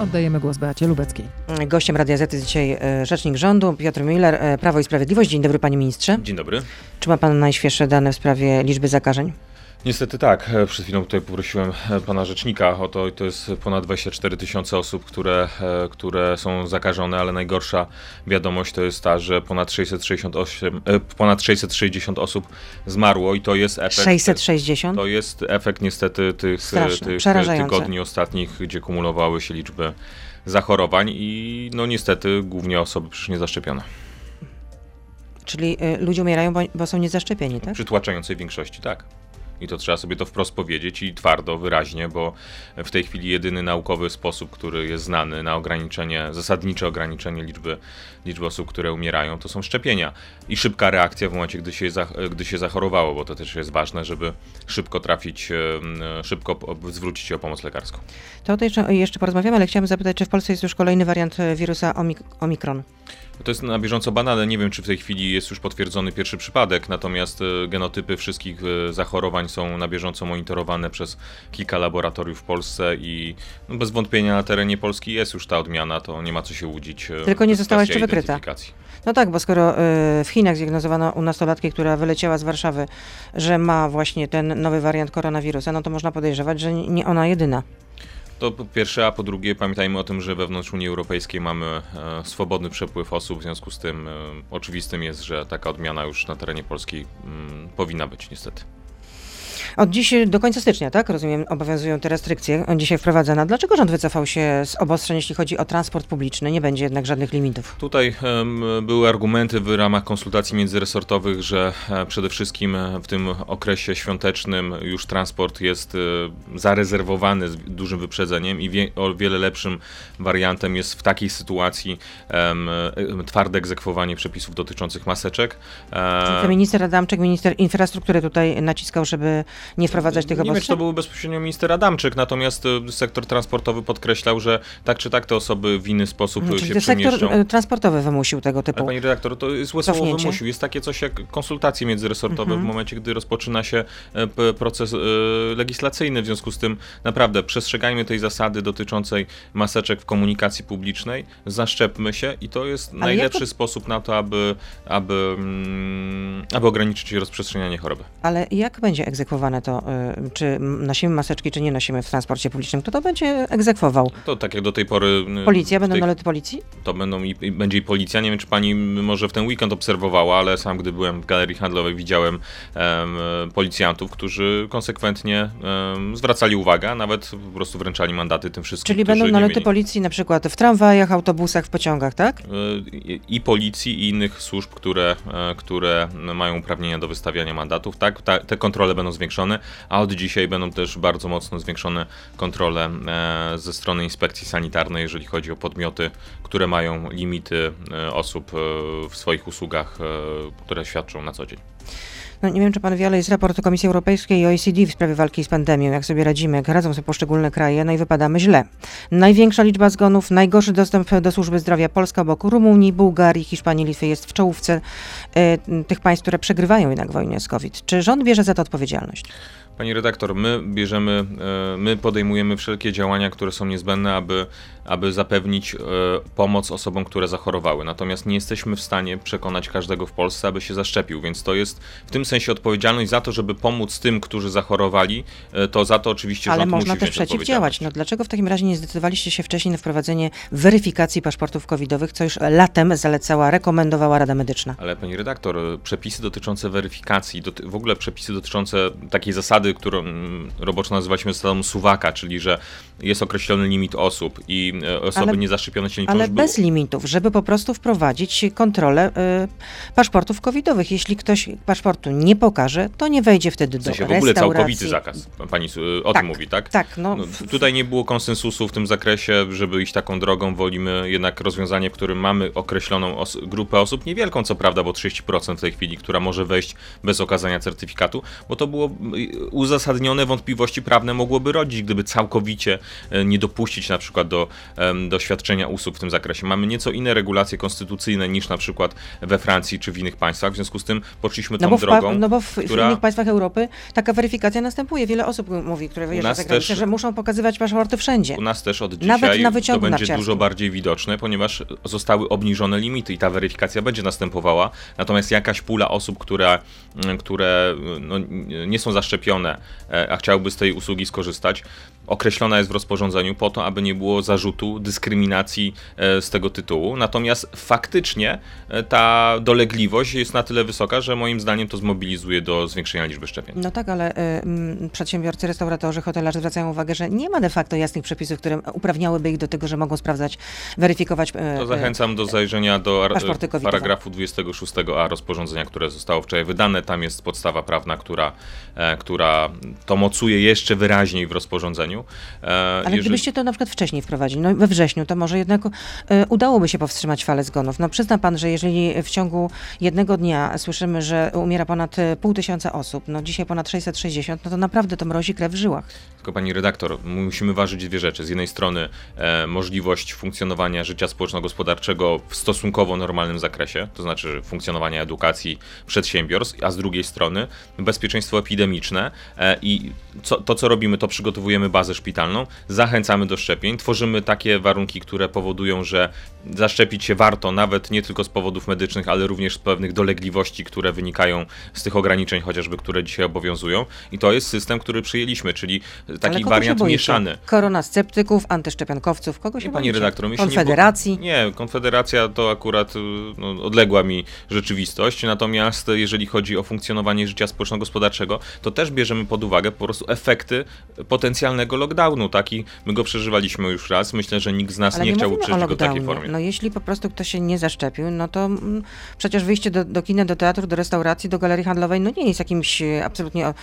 Oddajemy głos Beacie Lubeckiej. Gościem Radia Zety dzisiaj rzecznik rządu Piotr Müller, Prawo i Sprawiedliwość. Dzień dobry, panie ministrze. Dzień dobry. Czy ma pan najświeższe dane w sprawie liczby zakażeń? Niestety tak. Przed chwilą tutaj poprosiłem pana rzecznika o to i to jest ponad 24 000 osób, które są zakażone, ale najgorsza wiadomość to jest ta, że ponad 660 osób zmarło i to jest efekt... 660? To jest efekt niestety tych tygodni ostatnich, gdzie kumulowały się liczby zachorowań i no niestety głównie osoby przecież niezaszczepione. Czyli ludzie umierają, bo są niezaszczepieni, tak? W przytłaczającej większości, tak. I to trzeba sobie to wprost powiedzieć i twardo, wyraźnie, bo w tej chwili jedyny naukowy sposób, który jest znany na zasadnicze ograniczenie liczby osób, które umierają, to są szczepienia. I szybka reakcja w momencie, gdy się zachorowało, bo to też jest ważne, żeby szybko zwrócić się o pomoc lekarską. To jeszcze porozmawiamy, ale chciałam zapytać, czy w Polsce jest już kolejny wariant wirusa Omikron? To jest na bieżąco badane. Nie wiem, czy w tej chwili jest już potwierdzony pierwszy przypadek, natomiast genotypy wszystkich zachorowań są na bieżąco monitorowane przez kilka laboratoriów w Polsce i no, bez wątpienia na terenie Polski jest już ta odmiana, to nie ma co się łudzić. Tylko nie została jeszcze wykryta. No tak, bo skoro w Chinach zdiagnozowano u nastolatki, która wyleciała z Warszawy, że ma właśnie ten nowy wariant koronawirusa, no to można podejrzewać, że nie ona jedyna. To po pierwsze, a po drugie pamiętajmy o tym, że wewnątrz Unii Europejskiej mamy swobodny przepływ osób, w związku z tym oczywistym jest, że taka odmiana już na terenie Polski powinna być niestety. Od dziś do końca stycznia, tak? Rozumiem, obowiązują te restrykcje dzisiaj wprowadzane. Dlaczego rząd wycofał się z obostrzeń, jeśli chodzi o transport publiczny? Nie będzie jednak żadnych limitów. Tutaj były argumenty w ramach konsultacji międzyresortowych, że przede wszystkim w tym okresie świątecznym już transport jest zarezerwowany z dużym wyprzedzeniem i o wiele lepszym wariantem jest w takiej sytuacji twarde egzekwowanie przepisów dotyczących maseczek. Minister Adamczyk, minister infrastruktury tutaj naciskał, żeby nie wprowadzać tych obostrzeń? Nie wiem, czy to był bezpośrednio minister Adamczyk, natomiast sektor transportowy podkreślał, że tak czy tak te osoby w inny sposób się przemieszczą. Sektor transportowy wymusił tego typu. Ale pani redaktor, to jest słowo wymusił. Jest takie coś jak konsultacje międzyresortowe w momencie, gdy rozpoczyna się proces legislacyjny. W związku z tym naprawdę przestrzegajmy tej zasady dotyczącej maseczek w komunikacji publicznej, zaszczepmy się i to jest najlepszy sposób na to, aby ograniczyć rozprzestrzenianie choroby. Ale jak będzie egzekwowane to, czy nosimy maseczki, czy nie nosimy w transporcie publicznym, kto to będzie egzekwował? To tak jak do tej pory... Policja? Będą naloty policji? To będzie i policja. Nie wiem, czy pani może w ten weekend obserwowała, ale sam gdy byłem w galerii handlowej widziałem policjantów, którzy konsekwentnie zwracali uwagę, a nawet po prostu wręczali mandaty tym wszystkim. Czyli będą naloty policji na przykład w tramwajach, autobusach, w pociągach, tak? I policji, i innych służb, które mają uprawnienia do wystawiania mandatów, tak? Te kontrole będą zwiększone. A od dzisiaj będą też bardzo mocno zwiększone kontrole ze strony inspekcji sanitarnej, jeżeli chodzi o podmioty, które mają limity osób w swoich usługach, które świadczą na co dzień. No, nie wiem, czy pan wie, ale jest raport Komisji Europejskiej i OECD w sprawie walki z pandemią. Jak sobie radzimy, jak radzą sobie poszczególne kraje, no i wypadamy źle. Największa liczba zgonów, najgorszy dostęp do służby zdrowia. Polska obok Rumunii, Bułgarii, Hiszpanii, Litwy jest w czołówce tych państw, które przegrywają jednak wojnę z COVID. Czy rząd bierze za to odpowiedzialność? Pani redaktor, my podejmujemy wszelkie działania, które są niezbędne, aby zapewnić pomoc osobom, które zachorowały. Natomiast nie jesteśmy w stanie przekonać każdego w Polsce, aby się zaszczepił, więc to jest w tym sensie odpowiedzialność za to, żeby pomóc tym, którzy zachorowali, to za to oczywiście rząd musi wziąć odpowiedzialność. Ale można też przeciwdziałać. No dlaczego w takim razie nie zdecydowaliście się wcześniej na wprowadzenie weryfikacji paszportów covidowych, co już latem rekomendowała Rada Medyczna? Ale pani redaktor, przepisy dotyczące weryfikacji, w ogóle przepisy dotyczące takiej zasady, którą roboczo nazywaliśmy zasadą suwaka, czyli że jest określony limit osób i osoby niezaszczepione się liczą. Ale bez limitów, żeby po prostu wprowadzić kontrolę paszportów covidowych. Jeśli ktoś paszportu nie pokaże, to nie wejdzie wtedy do restauracji. W ogóle całkowity zakaz. Pani tym mówi, tak? Tak. Tutaj nie było konsensusu w tym zakresie, żeby iść taką drogą. Wolimy jednak rozwiązanie, w którym mamy określoną grupę osób, niewielką co prawda, bo 30% w tej chwili, która może wejść bez okazania certyfikatu, bo to było... uzasadnione wątpliwości prawne mogłoby rodzić, gdyby całkowicie nie dopuścić na przykład do świadczenia usług w tym zakresie. Mamy nieco inne regulacje konstytucyjne niż na przykład we Francji czy w innych państwach, w związku z tym poszliśmy tą drogą. drogą. No bo w innych państwach Europy taka weryfikacja następuje. Wiele osób mówi, które wyjeżdżają za granicę, że muszą pokazywać paszporty wszędzie. U nas też od dzisiaj nawet na to będzie dużo bardziej widoczne, ponieważ zostały obniżone limity i ta weryfikacja będzie następowała. Natomiast jakaś pula osób, które no, nie są zaszczepione, a chciałyby z tej usługi skorzystać, określona jest w rozporządzeniu po to, aby nie było zarzutu dyskryminacji z tego tytułu. Natomiast faktycznie ta dolegliwość jest na tyle wysoka, że moim zdaniem to zmobilizuje do zwiększenia liczby szczepień. No tak, ale przedsiębiorcy, restauratorzy, hotelarze zwracają uwagę, że nie ma de facto jasnych przepisów, które uprawniałyby ich do tego, że mogą sprawdzać, weryfikować. To zachęcam do zajrzenia do paragrafu 26a rozporządzenia, które zostało wczoraj wydane. Tam jest podstawa prawna, która to mocuje jeszcze wyraźniej w rozporządzeniu. Ale gdybyście to na przykład wcześniej wprowadzili, no we wrześniu, to może jednak udałoby się powstrzymać falę zgonów. No przyzna pan, że jeżeli w ciągu jednego dnia słyszymy, że umiera ponad 500 osób, no dzisiaj ponad 660, no to naprawdę to mrozi krew w żyłach. Tylko pani redaktor, musimy ważyć dwie rzeczy. Z jednej strony możliwość funkcjonowania życia społeczno-gospodarczego w stosunkowo normalnym zakresie, to znaczy funkcjonowania edukacji, przedsiębiorstw, a z drugiej strony bezpieczeństwo epidemiczne i co robimy, to przygotowujemy bazę szpitalną, zachęcamy do szczepień, tworzymy takie warunki, które powodują, że zaszczepić się warto nawet nie tylko z powodów medycznych, ale również z pewnych dolegliwości, które wynikają z tych ograniczeń chociażby, które dzisiaj obowiązują i to jest system, który przyjęliśmy, czyli taki wariant mieszany. Korona sceptyków, antyszczepionkowców, kogo się pani redaktor, Konfederacji? Nie, Konfederacja to akurat odległa mi rzeczywistość, natomiast jeżeli chodzi o funkcjonowanie życia społeczno-gospodarczego, to też bierzemy pod uwagę po prostu efekty potencjalnego lockdownu, taki my go przeżywaliśmy już raz, myślę, że nikt z nas nie chciałby przeżyć go w takiej formie. No jeśli po prostu ktoś się nie zaszczepił, no to przecież wyjście do kina, do teatru, do restauracji, do galerii handlowej, no nie jest jakimś absolutnie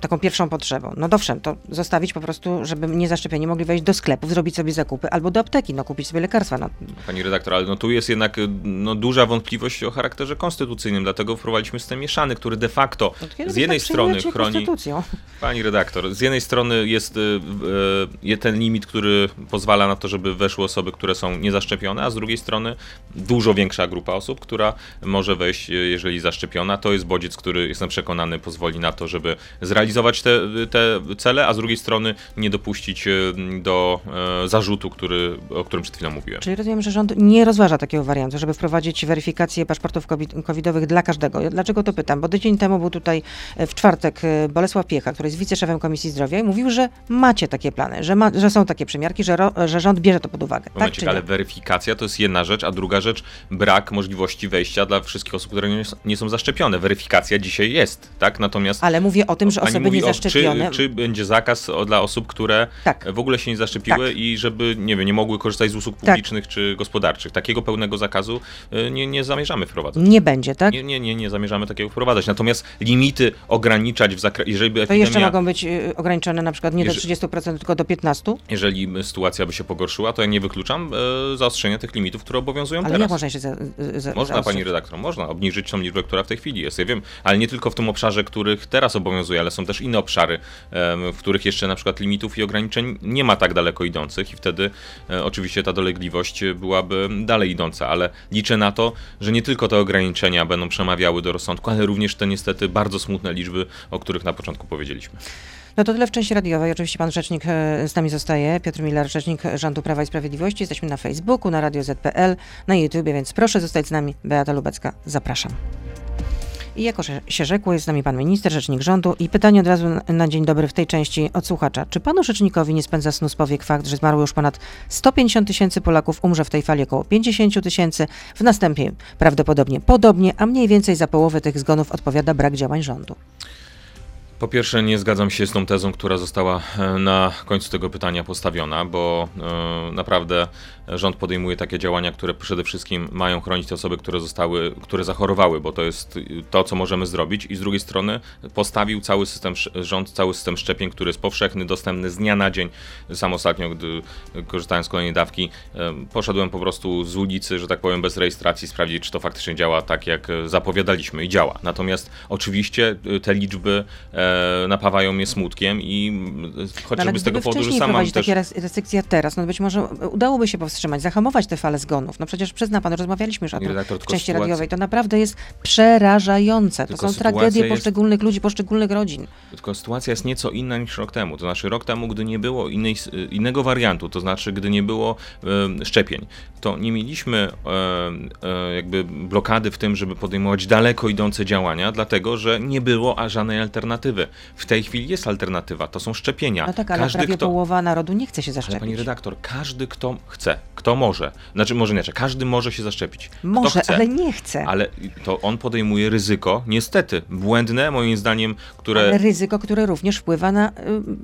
taką pierwszą potrzebą. No owszem, to zostawić po prostu, żeby niezaszczepieni mogli wejść do sklepów, zrobić sobie zakupy albo do apteki, no kupić sobie lekarstwa. No. Pani redaktor, ale no tu jest jednak duża wątpliwość o charakterze konstytucyjnym, dlatego wprowadziliśmy system mieszany, który de facto z jednej strony chroni... Pani redaktor, z jednej strony jest ten limit, który pozwala na to, żeby weszły osoby, które są niezaszczepione, a z drugiej strony dużo większa grupa osób, która może wejść, jeżeli zaszczepiona. To jest bodziec, który, jestem przekonany, pozwoli na to, żeby zrealizować te cele, a z drugiej strony nie dopuścić do zarzutu, o którym przed chwilą mówiłem. Czyli rozumiem, że rząd nie rozważa takiego wariantu, żeby wprowadzić weryfikację paszportów covidowych dla każdego. Dlaczego to pytam? Bo tydzień temu był tutaj w czwartek Bolesław Piecha, który jest wiceszefem Komisji Zdrowia i mówił, że macie takie plany, że są takie przymiarki, że rząd bierze to pod uwagę. Tak, czy nie? Ale weryfikacja to jest jedna rzecz, a druga rzecz brak możliwości wejścia dla wszystkich osób, które nie są zaszczepione. Weryfikacja dzisiaj jest, tak? Natomiast... Ale mówię o tym, że osoby niezaszczepione... Czy będzie zakaz dla osób, które w ogóle się nie zaszczepiły i żeby, nie mogły korzystać z usług publicznych czy gospodarczych. Takiego pełnego zakazu nie zamierzamy wprowadzać. Nie będzie, tak? Nie zamierzamy takiego wprowadzać. Natomiast limity ograniczać w zakresie... To jeszcze mogą być ograniczone na przykład nie do 30%, tylko do 15%? Jeżeli sytuacja by się pogorszyła, to ja nie wykluczam zaostrzenia tych limitów, które obowiązują teraz. Ale jak można się Można, pani redaktor, można obniżyć tą liczbę, która w tej chwili jest. Ja wiem, ale nie tylko w tym obszarze, których teraz obowiązuje, ale są też inne obszary, w których jeszcze na przykład limitów i ograniczeń nie ma tak daleko idących i wtedy oczywiście ta dolegliwość byłaby dalej idąca, ale liczę na to, że nie tylko te ograniczenia będą przemawiały do rozsądku, ale również te niestety bardzo smutne liczby, o których na początku powiedzieliśmy. No to tyle w części radiowej. Oczywiście pan rzecznik z nami zostaje, Piotr Müller, rzecznik rządu Prawa i Sprawiedliwości. Jesteśmy na Facebooku, na Radio Z.pl, na YouTubie, więc proszę zostać z nami. Beata Lubecka, zapraszam. I jako się rzekło, jest z nami pan minister, rzecznik rządu i pytanie od razu na dzień dobry w tej części od słuchacza. Czy panu rzecznikowi nie spędza snu z powiek fakt, że zmarło już ponad 150 000 Polaków, umrze w tej fali około 50 000, w następnej prawdopodobnie podobnie, a mniej więcej za połowę tych zgonów odpowiada brak działań rządu? Po pierwsze, nie zgadzam się z tą tezą, która została na końcu tego pytania postawiona, bo naprawdę rząd podejmuje takie działania, które przede wszystkim mają chronić te osoby, które zachorowały, bo to jest to, co możemy zrobić. I z drugiej strony postawił cały system szczepień, który jest powszechny, dostępny z dnia na dzień. Sam ostatnio, gdy korzystałem z kolejnej dawki, poszedłem po prostu z ulicy, że tak powiem, bez rejestracji, sprawdzić, czy to faktycznie działa tak, jak zapowiadaliśmy i działa. Natomiast oczywiście te liczby napawają mnie smutkiem i chociażby z tego powodu, że sama mam też... takie restrykcja teraz, no być może udałoby się powstrzymać, zahamować te fale zgonów. No przecież przyzna pan, rozmawialiśmy już o tym w części radiowej. To naprawdę jest przerażające. To są tragedie poszczególnych ludzi, poszczególnych rodzin. Tylko sytuacja jest nieco inna niż rok temu. To znaczy rok temu, gdy nie było innego wariantu, to znaczy gdy nie było szczepień, to nie mieliśmy jakby blokady w tym, żeby podejmować daleko idące działania, dlatego że nie było żadnej alternatywy. W tej chwili jest alternatywa, to są szczepienia. No tak, ale połowa narodu nie chce się zaszczepić. Ale pani redaktor, każdy kto chce, kto może, znaczy może inaczej, każdy może się zaszczepić. Może, chce, ale nie chce. Ale to on podejmuje ryzyko, niestety, błędne moim zdaniem, które... Ale ryzyko, które również wpływa na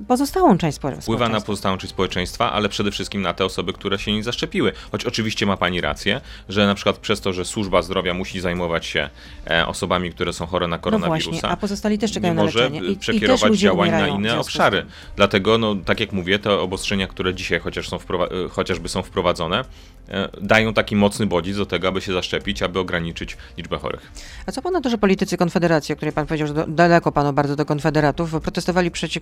pozostałą część społeczeństwa. Wpływa na pozostałą część społeczeństwa, ale przede wszystkim na te osoby, które się nie zaszczepiły. Choć oczywiście ma pani rację, że na przykład przez to, że służba zdrowia musi zajmować się osobami, które są chore na koronawirusa, no właśnie, a pozostali też czekają na leczenie. Może przekierować działań na inne obszary. Dlatego, no tak jak mówię, te obostrzenia, które dzisiaj chociażby są wprowadzone, dają taki mocny bodziec do tego, aby się zaszczepić, aby ograniczyć liczbę chorych. A co pan na to, że politycy Konfederacji, o której pan powiedział, że daleko panu bardzo do konfederatów, protestowali przed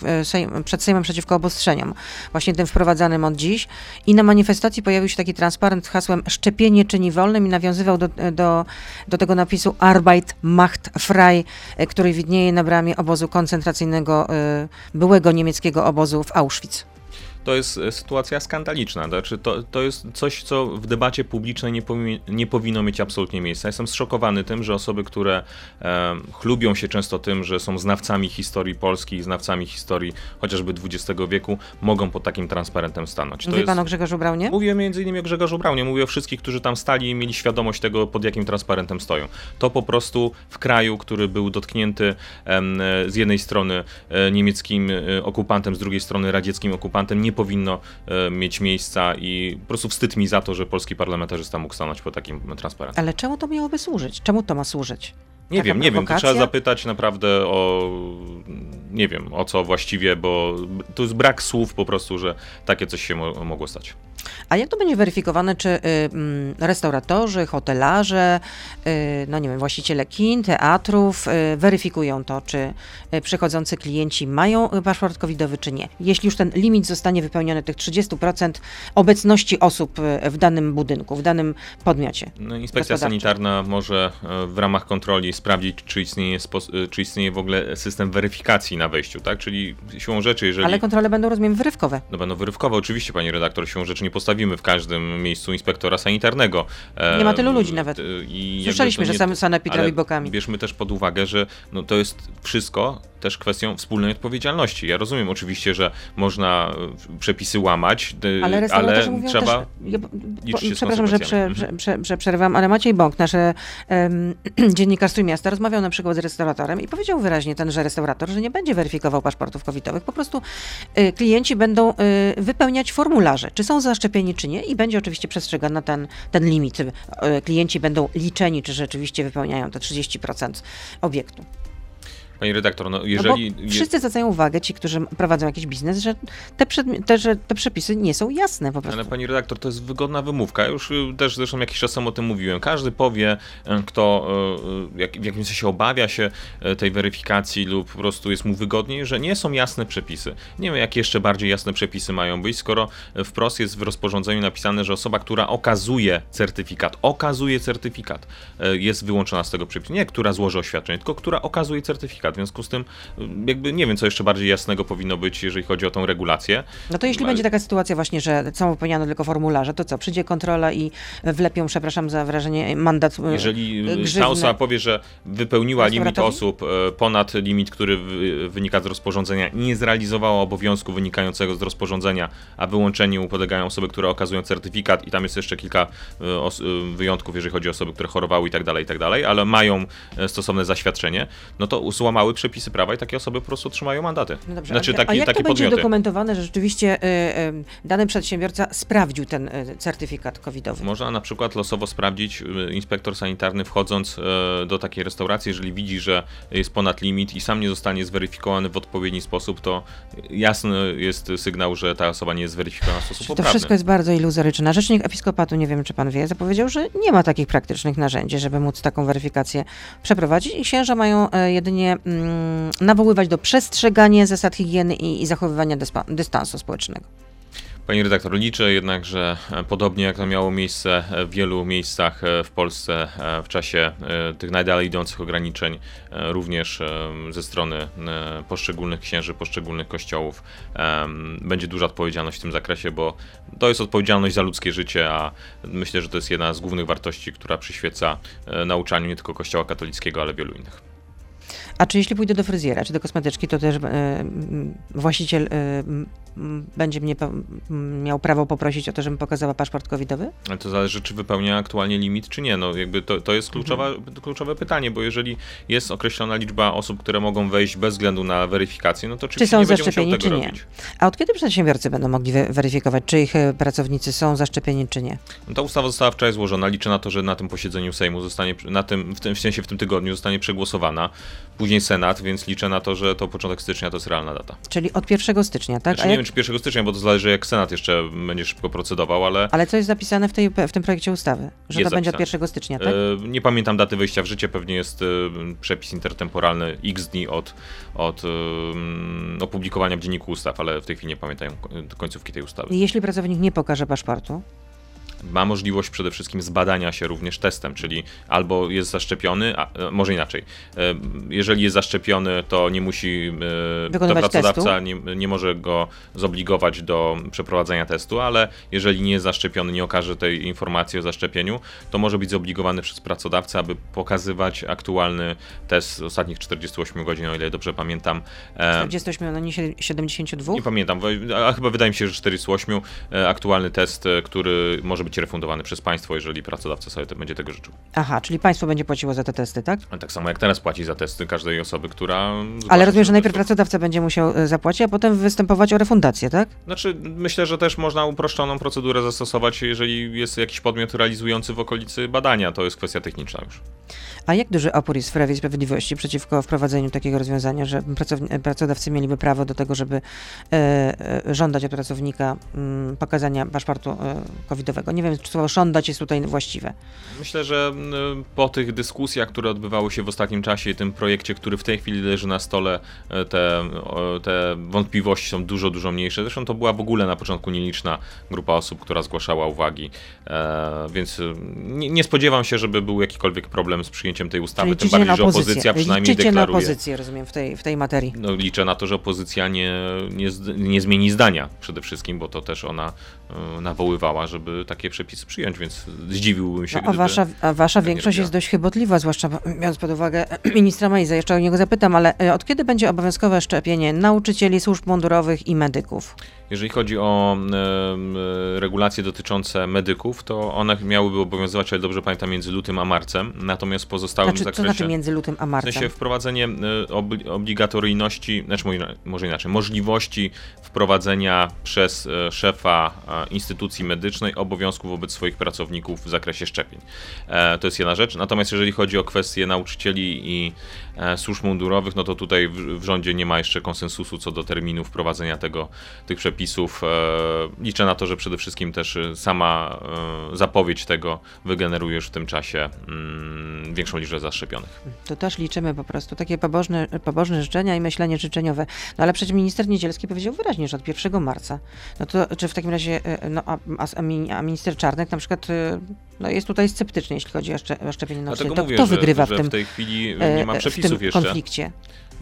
Sejmem przeciwko obostrzeniom, właśnie tym wprowadzanym od dziś, i na manifestacji pojawił się taki transparent z hasłem szczepienie czyni wolnym i nawiązywał do tego napisu Arbeit macht frei, który widnieje na bramie obozu koncentracyjnego, byłego niemieckiego obozu w Auschwitz. To jest sytuacja skandaliczna. Znaczy, to jest coś, co w debacie publicznej nie powinno mieć absolutnie miejsca. Jestem zszokowany tym, że osoby, które chlubią się często tym, że są znawcami historii Polski i znawcami historii chociażby XX wieku, mogą pod takim transparentem stanąć. Mówi pan o Grzegorzu Braunie? Mówię m.in. o Grzegorzu Braunie. Mówię o wszystkich, którzy tam stali i mieli świadomość tego, pod jakim transparentem stoją. To po prostu w kraju, który był dotknięty z jednej strony niemieckim okupantem, z drugiej strony radzieckim okupantem, nie powinno mieć miejsca i po prostu wstyd mi za to, że polski parlamentarzysta mógł stanąć po takim transparencie. Ale czemu to miałoby służyć? Czemu to ma służyć? Nie wiem, nie wiem. To trzeba zapytać naprawdę o, nie wiem, o co właściwie, bo to jest brak słów po prostu, że takie coś się mogło stać. A jak to będzie weryfikowane, czy restauratorzy, hotelarze, no nie wiem, właściciele kin, teatrów weryfikują to, czy przychodzący klienci mają paszport covidowy, czy nie? Jeśli już ten limit zostanie wypełniony, tych 30% obecności osób w danym budynku, w danym podmiocie. No, inspekcja sanitarna może w ramach kontroli sprawdzić, czy istnieje w ogóle system weryfikacji na wejściu, tak? Czyli siłą rzeczy, jeżeli... Ale kontrole będą, rozumiem, wyrywkowe. No będą wyrywkowe, oczywiście, pani redaktor, siłą rzeczy nie postawimy w każdym miejscu inspektora sanitarnego. Nie ma tylu ludzi nawet. Słyszeliśmy, że sam sanepid robi bokami. Bierzmy też pod uwagę, że no to jest wszystko też kwestią wspólnej odpowiedzialności. Ja rozumiem oczywiście, że można przepisy łamać, ale mówią trzeba liczyć się z konsekwencjami. Przepraszam, że przerywam, ale Maciej Bąk, nasz dziennikarz Trójmiasta, rozmawiał na przykład z restauratorem i powiedział wyraźnie tenże restaurator, że nie będzie weryfikował paszportów covidowych. Po prostu klienci będą wypełniać formularze, czy są zaszczepieni, czy nie, i będzie oczywiście przestrzegany ten limit. Klienci będą liczeni, czy rzeczywiście wypełniają te 30% obiektu. Pani redaktor, no jeżeli... No wszyscy zwracają uwagę, ci, którzy prowadzą jakiś biznes, że te przepisy nie są jasne po prostu. Ale pani redaktor, to jest wygodna wymówka. Ja już też zresztą jakiś czas temu o tym mówiłem. Każdy powie, kto w jakimś sensie obawia się tej weryfikacji lub po prostu jest mu wygodniej, że nie są jasne przepisy. Nie wiem, jakie jeszcze bardziej jasne przepisy mają być, skoro wprost jest w rozporządzeniu napisane, że osoba, która okazuje certyfikat, jest wyłączona z tego przepisu. Nie, która złoży oświadczenie, tylko która okazuje certyfikat. W związku z tym jakby nie wiem, co jeszcze bardziej jasnego powinno być, jeżeli chodzi o tą regulację. No to jeśli będzie taka sytuacja właśnie, że są wypełniane tylko formularze, to co? Przyjdzie kontrola i wlepią, przepraszam za wrażenie, mandat grzywny. Jeżeli ta osoba powie, że wypełniła limit osób ponad limit, który wynika z rozporządzenia, nie zrealizowała obowiązku wynikającego z rozporządzenia, a wyłączeniu podlegają osoby, które okazują certyfikat i tam jest jeszcze kilka wyjątków, jeżeli chodzi o osoby, które chorowały i tak dalej, ale mają stosowne zaświadczenie, no to łamały przepisy prawa i takie osoby po prostu otrzymają mandaty. No dobrze, znaczy, a jak to będzie podmioty dokumentowane, że rzeczywiście dany przedsiębiorca sprawdził ten certyfikat covidowy? Można na przykład losowo sprawdzić, inspektor sanitarny wchodząc do takiej restauracji, jeżeli widzi, że jest ponad limit i sam nie zostanie zweryfikowany w odpowiedni sposób, to jasny jest sygnał, że ta osoba nie jest zweryfikowana w sposób poprawny. To wszystko jest bardzo iluzoryczne. Rzecznik Episkopatu, nie wiem czy pan wie, zapowiedział, że nie ma takich praktycznych narzędzi, żeby móc taką weryfikację przeprowadzić i księża mają jedynie nawoływać do przestrzegania zasad higieny i zachowywania dystansu społecznego. Pani redaktor, liczę jednak, że podobnie jak to miało miejsce w wielu miejscach w Polsce w czasie tych najdalej idących ograniczeń, również ze strony poszczególnych księży, poszczególnych kościołów będzie duża odpowiedzialność w tym zakresie, bo to jest odpowiedzialność za ludzkie życie, a myślę, że to jest jedna z głównych wartości, która przyświeca nauczaniu nie tylko Kościoła katolickiego, ale wielu innych. A czy jeśli pójdę do fryzjera, czy do kosmetyczki, to też właściciel będzie mnie miał prawo poprosić o to, żebym pokazała paszport covidowy? Ale to zależy, czy wypełnia aktualnie limit, czy nie. No, jakby to jest kluczowe pytanie, bo jeżeli jest określona liczba osób, które mogą wejść bez względu na weryfikację, no to czy są nie zaszczepieni, czy nie. Robić. A od kiedy przedsiębiorcy będą mogli weryfikować, czy ich pracownicy są zaszczepieni, czy nie? No, ta ustawa została wczoraj złożona. Liczę na to, że na tym posiedzeniu Sejmu zostanie, w tym tygodniu zostanie przegłosowana. Później Senat, więc liczę na to, że to początek stycznia to jest realna data. Czyli od 1 stycznia, tak? Znaczy, nie wiem, czy 1 stycznia, bo to zależy, jak Senat jeszcze będzie szybko procedował, ale... Ale co jest zapisane w tym projekcie ustawy? Że to będzie od 1 stycznia, tak? Nie pamiętam daty wejścia w życie, pewnie jest przepis intertemporalny x dni od opublikowania w Dzienniku Ustaw, ale w tej chwili nie pamiętam końcówki tej ustawy. Jeśli pracownik nie pokaże paszportu? Ma możliwość przede wszystkim zbadania się również testem, czyli albo jest zaszczepiony, może inaczej. Jeżeli jest zaszczepiony, to nie musi, to pracodawca nie może go zobligować do przeprowadzenia testu, ale jeżeli nie jest zaszczepiony, nie okaże tej informacji o zaszczepieniu, to może być zobligowany przez pracodawcę, aby pokazywać aktualny test z ostatnich 48 godzin, o ile dobrze pamiętam. 48, no nie 72? Nie pamiętam, a chyba wydaje mi się, że 48. Aktualny test, który może być refundowany przez państwo, jeżeli pracodawca sobie będzie tego życzył. Aha, czyli państwo będzie płaciło za te testy, tak? A tak samo jak teraz płaci za testy każdej osoby, która... Ale rozumiem, że najpierw pracodawca będzie musiał zapłacić, a potem występować o refundację, tak? Znaczy, myślę, że też można uproszczoną procedurę zastosować, jeżeli jest jakiś podmiot realizujący w okolicy badania. To jest kwestia techniczna już. A jak duży opór jest w Prawie i Sprawiedliwości przeciwko wprowadzeniu takiego rozwiązania, że pracodawcy mieliby prawo do tego, żeby żądać od pracownika pokazania paszportu covidowego? Nie wiem, czy słowo żądać jest tutaj właściwe. Myślę, że po tych dyskusjach, które odbywały się w ostatnim czasie i tym projekcie, który w tej chwili leży na stole, te wątpliwości są dużo, dużo mniejsze. Zresztą to była w ogóle na początku nieliczna grupa osób, która zgłaszała uwagi, więc nie spodziewam się, żeby był jakikolwiek problem z przyjęciem tej ustawy, tym bardziej, że opozycja przynajmniej liczycie deklaruje. Liczycie na opozycję, rozumiem, w tej materii. No, liczę na to, że opozycja nie zmieni zdania przede wszystkim, bo to też ona nawoływała, żeby takie przepisy przyjąć, więc zdziwiłbym się, wasza większość jest dość chybotliwa, zwłaszcza biorąc pod uwagę ministra Mejzę. Jeszcze o niego zapytam, ale od kiedy będzie obowiązkowe szczepienie nauczycieli, służb mundurowych i medyków? Jeżeli chodzi o regulacje dotyczące medyków, to one miałyby obowiązywać, ale dobrze pamiętam, między lutym a marcem, natomiast w pozostałym zakresie... Co znaczy między lutym a marcem? W sensie wprowadzenie obligatoryjności, możliwości wprowadzenia przez szefa instytucji medycznej obowiązków wobec swoich pracowników w zakresie szczepień. To jest jedna rzecz. Natomiast jeżeli chodzi o kwestie nauczycieli i służb mundurowych, no to tutaj w rządzie nie ma jeszcze konsensusu co do terminu wprowadzenia tych przepisów. Liczę na to, że przede wszystkim też sama zapowiedź tego wygeneruje już w tym czasie większą liczbę zaszczepionych. To też liczymy po prostu. Takie pobożne życzenia i myślenie życzeniowe. No ale przecież minister Niedzielski powiedział wyraźnie, że od 1 marca. No to czy w takim razie, a minister Czarnek na przykład jest tutaj sceptyczny, jeśli chodzi o szczepienie nauczycieli. To kto wygrywa w tym, w tej chwili nie ma przepisów jeszcze. Konflikcie?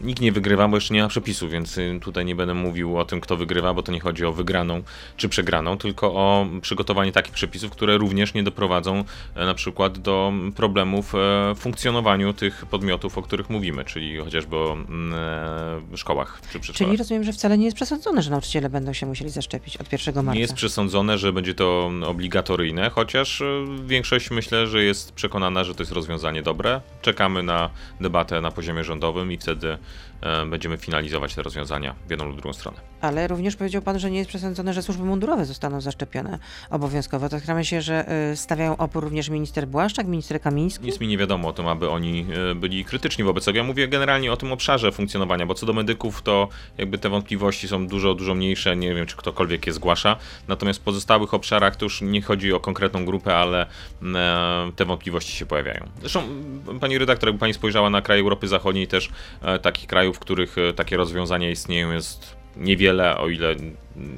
Nikt nie wygrywa, bo jeszcze nie ma przepisów, więc tutaj nie będę mówił o tym, kto wygrywa, bo to nie chodzi o wygraną czy przegraną, tylko o przygotowanie takich przepisów, które również nie doprowadzą na przykład do problemów w funkcjonowaniu tych podmiotów, o których mówimy, czyli chociażby o szkołach czy przedszkolach. Czyli rozumiem, że wcale nie jest przesądzone, że nauczyciele będą się musieli zaszczepić od 1 marca. Nie jest przesądzone, że będzie to obligatoryjne, chociaż większość myślę, że jest przekonana, że to jest rozwiązanie dobre. Czekamy na debatę na poziomie rządowym i wtedy będziemy finalizować te rozwiązania w jedną lub drugą stronę. Ale również powiedział pan, że nie jest przesądzone, że służby mundurowe zostaną zaszczepione obowiązkowo. To zgramy się, że stawiają opór również minister Błaszczak, minister Kamiński? Nic mi nie wiadomo o tym, aby oni byli krytyczni wobec tego. Ja mówię generalnie o tym obszarze funkcjonowania, bo co do medyków, to jakby te wątpliwości są dużo, dużo mniejsze. Nie wiem, czy ktokolwiek je zgłasza. Natomiast w pozostałych obszarach to już nie chodzi o konkretną grupę, ale te wątpliwości się pojawiają. Zresztą pani redaktor, jakby pani spojrzała na kraje Europy Zachodniej, też takich krajów, w których takie rozwiązania istnieją, jest niewiele, o ile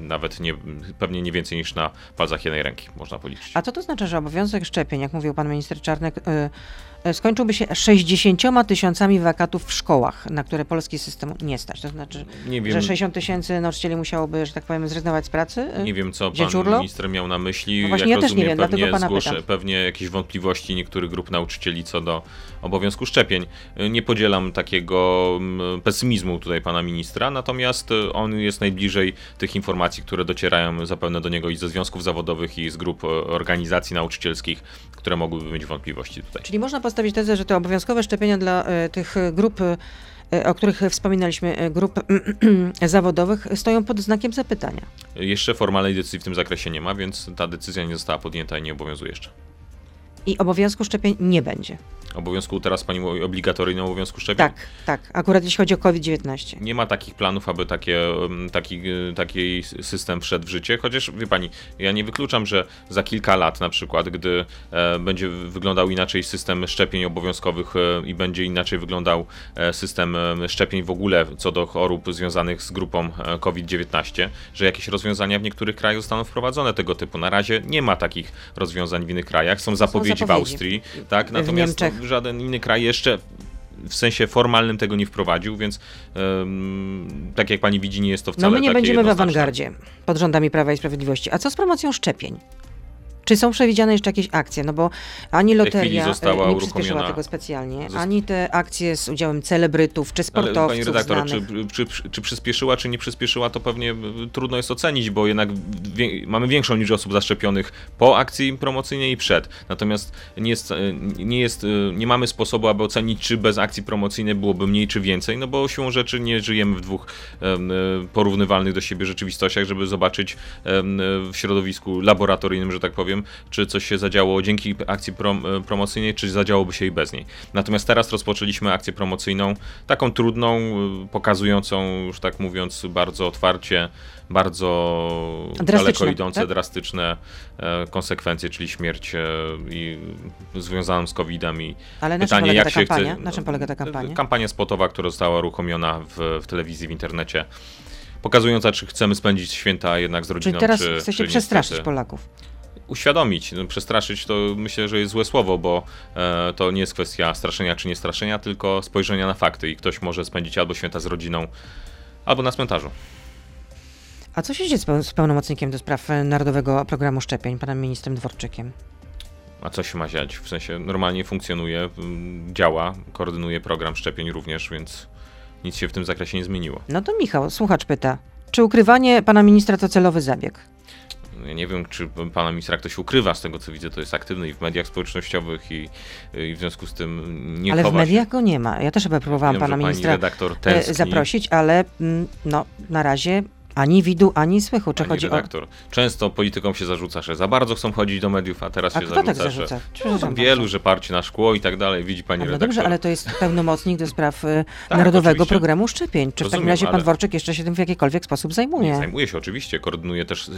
nawet nie, pewnie nie więcej niż na palcach jednej ręki można policzyć. A co to znaczy, że obowiązek szczepień, jak mówił pan minister Czarnek, skończyłby się 60 000 wakatów w szkołach, na które polski system nie stać? To znaczy, że 60 000 nauczycieli musiałoby, że tak powiem, zrezygnować z pracy? Nie wiem, co pan minister miał na myśli. No właśnie, jak ja rozumiem, też nie wiem, dlatego pana pytam. Pewnie jakieś wątpliwości niektórych grup nauczycieli co do obowiązku szczepień. Nie podzielam takiego pesymizmu tutaj pana ministra, natomiast on jest najbliżej tych informacji, które docierają zapewne do niego i ze związków zawodowych, i z grup organizacji nauczycielskich, które mogłyby mieć wątpliwości tutaj. Czyli można postawić tezę, że te obowiązkowe szczepienia dla tych grup, o których wspominaliśmy, grup zawodowych, stoją pod znakiem zapytania. Jeszcze formalnej decyzji w tym zakresie nie ma, więc ta decyzja nie została podjęta i nie obowiązuje jeszcze. I obowiązku szczepień nie będzie. Obowiązku, teraz pani mówi, obligatoryjnym obowiązku szczepień? Tak, tak. Akurat jeśli chodzi o COVID-19. Nie ma takich planów, aby taki system wszedł w życie, chociaż wie pani, ja nie wykluczam, że za kilka lat na przykład, gdy będzie wyglądał inaczej system szczepień obowiązkowych i będzie inaczej wyglądał system szczepień w ogóle co do chorób związanych z grupą COVID-19, że jakieś rozwiązania w niektórych krajach zostaną wprowadzone tego typu. Na razie nie ma takich rozwiązań w innych krajach. Są zapowiedzi w Austrii, tak? Natomiast żaden inny kraj jeszcze w sensie formalnym tego nie wprowadził, więc tak jak pani widzi, nie jest to wcale takie jednoznaczne. No my nie będziemy w awangardzie pod rządami Prawa i Sprawiedliwości. A co z promocją szczepień? Czy są przewidziane jeszcze jakieś akcje? No bo ani loteria nie przyspieszyła tego specjalnie, ani te akcje z udziałem celebrytów czy sportowców. Ale pani redaktor, czy przyspieszyła, czy nie przyspieszyła, to pewnie trudno jest ocenić, bo jednak mamy większą liczbę osób zaszczepionych po akcji promocyjnej i przed. Natomiast nie mamy sposobu, aby ocenić, czy bez akcji promocyjnej byłoby mniej czy więcej, no bo siłą rzeczy nie żyjemy w dwóch porównywalnych do siebie rzeczywistościach, żeby zobaczyć w środowisku laboratoryjnym, że tak powiem, czy coś się zadziało dzięki akcji promocyjnej, czy zadziałoby się i bez niej. Natomiast teraz rozpoczęliśmy akcję promocyjną, taką trudną, pokazującą, już tak mówiąc, bardzo otwarcie, bardzo daleko idące, tak? Drastyczne konsekwencje, czyli śmierć i związaną z COVID-em. Ale pytanie, na czym polega ta kampania? Kampania spotowa, która została uruchomiona w telewizji, w internecie, pokazująca, czy chcemy spędzić święta jednak z rodziną, czy teraz chcecie przestraszyć Polaków. Uświadomić, przestraszyć to myślę, że jest złe słowo, bo to nie jest kwestia straszenia czy nie straszenia, tylko spojrzenia na fakty i ktoś może spędzić albo święta z rodziną, albo na cmentarzu. A co się dzieje z pełnomocnikiem do spraw Narodowego Programu Szczepień, panem ministrem Dworczykiem? A co się ma dziać? W sensie normalnie funkcjonuje, działa, koordynuje program szczepień również, więc nic się w tym zakresie nie zmieniło. No to Michał, słuchacz pyta, czy ukrywanie pana ministra to celowy zabieg? Ja nie wiem, czy pana ministra ktoś ukrywa, z tego co widzę, to jest aktywny i w mediach społecznościowych i w związku z tym nie chowa się. Ale w mediach go nie ma. Ja też chyba próbowałam pana ministra zaprosić, ale na razie ani widu, ani słychu. Czy pani chodzi redaktor, często politykom się zarzuca, że za bardzo chcą chodzić do mediów, a teraz się zarzuca, że parcie na szkło i tak dalej. Widzi pani redaktor. No dobrze, ale to jest pełnomocnik do spraw Narodowego Programu Szczepień. Czy w takim razie pan Dworczyk jeszcze się tym w jakikolwiek sposób zajmuje? Nie, zajmuje się oczywiście. Koordynuje też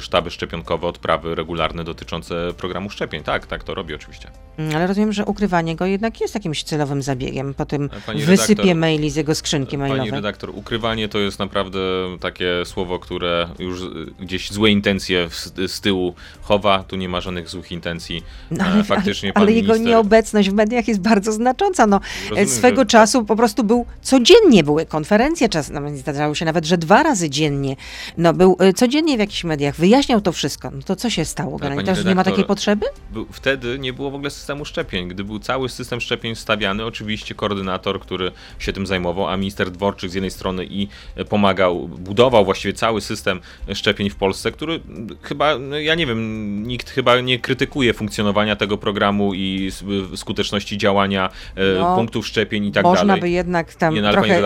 sztaby szczepionkowe, odprawy regularne dotyczące programu szczepień. Tak to robi oczywiście. Ale rozumiem, że ukrywanie go jednak jest jakimś celowym zabiegiem. Po tym wysypie maili z jego skrzynki mailowej. Pani redaktor, ukrywanie to jest naprawdę takie słowo, które już gdzieś złe intencje z tyłu chowa, tu nie ma żadnych złych intencji. Faktycznie pan minister... jego nieobecność w mediach jest bardzo znacząca. Swego czasu po prostu były konferencje, zdarzało się nawet, że 2 razy dziennie. Był codziennie w jakichś mediach, wyjaśniał to wszystko. To co się stało? Teraz nie ma takiej potrzeby? Wtedy nie było w ogóle systemu szczepień. Gdy był cały system szczepień stawiany, oczywiście koordynator, który się tym zajmował, a minister Dworczyk z jednej strony i pomagał, budował właściwie cały system szczepień w Polsce, który chyba, ja nie wiem, nikt chyba nie krytykuje funkcjonowania tego programu i skuteczności działania punktów szczepień i tak dalej. Można by jednak tam trochę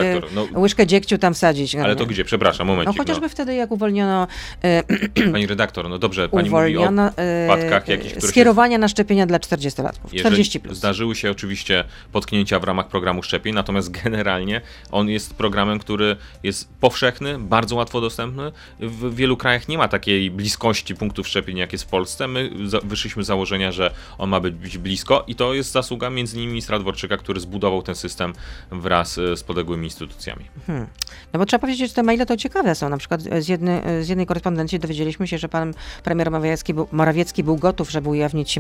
łyżkę dziegciu tam wsadzić. Ale to gdzie? Przepraszam, momencik. Chociażby wtedy jak uwolniono... Pani redaktor, dobrze, pani mówi o wypadkach jakichś... Skierowania na szczepienia dla 40-latków, 40+. Zdarzyły się oczywiście potknięcia w ramach programu szczepień, natomiast generalnie on jest programem, który jest powszechny, bardzo łatwo łatwo dostępny. W wielu krajach nie ma takiej bliskości punktów szczepień, jak jest w Polsce. My wyszliśmy z założenia, że on ma być blisko i to jest zasługa między innymi ministra Dworczyka, który zbudował ten system wraz z podległymi instytucjami. No bo trzeba powiedzieć, że te maile to ciekawe są. Na przykład z jednej korespondencji dowiedzieliśmy się, że pan premier Morawiecki był gotów, żeby ujawnić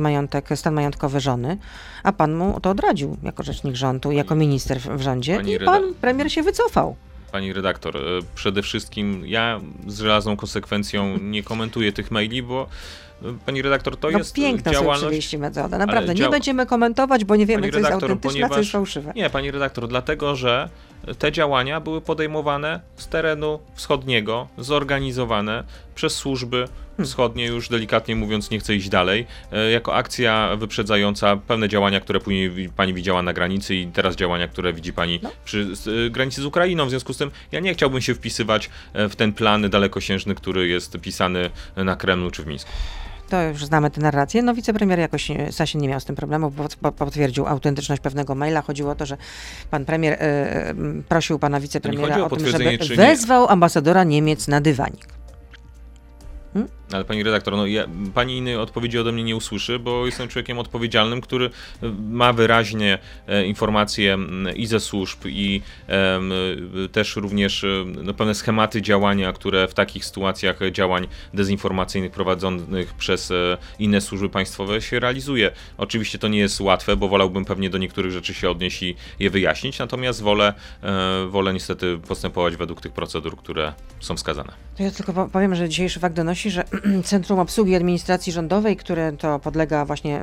stan majątkowy żony, a pan mu to odradził jako rzecznik rządu, jako minister w rządzie i pan premier się wycofał. Pani redaktor, przede wszystkim ja z żelazną konsekwencją nie komentuję tych maili, bo pani redaktor, to jest piękna działalność. Metoda. Naprawdę, nie będziemy komentować, bo nie wiemy, co jest autentyczne, co jest fałszywe. Nie, pani redaktor, dlatego, że te działania były podejmowane z terenu wschodniego, zorganizowane przez służby wschodnie, już delikatnie mówiąc nie chcę iść dalej, jako akcja wyprzedzająca pewne działania, które później pani widziała na granicy i teraz działania, które widzi pani przy granicy z Ukrainą. W związku z tym ja nie chciałbym się wpisywać w ten plan dalekosiężny, który jest pisany na Kremlu czy w Mińsku. To już znamy tę narrację. No wicepremier jakoś Sasin nie miał z tym problemu, bo potwierdził autentyczność pewnego maila. Chodziło o to, że pan premier prosił pana wicepremiera o tym, żeby wezwał ambasadora Niemiec na dywanik. Ale pani redaktor, pani innej odpowiedzi ode mnie nie usłyszy, bo jestem człowiekiem odpowiedzialnym, który ma wyraźnie informacje i ze służb i też również pewne schematy działania, które w takich sytuacjach działań dezinformacyjnych prowadzonych przez inne służby państwowe się realizuje. Oczywiście to nie jest łatwe, bo wolałbym pewnie do niektórych rzeczy się odnieść i je wyjaśnić, natomiast wolę niestety postępować według tych procedur, które są wskazane. To ja tylko powiem, że dzisiejszy fakt donosi, że Centrum Obsługi Administracji Rządowej, które to podlega właśnie,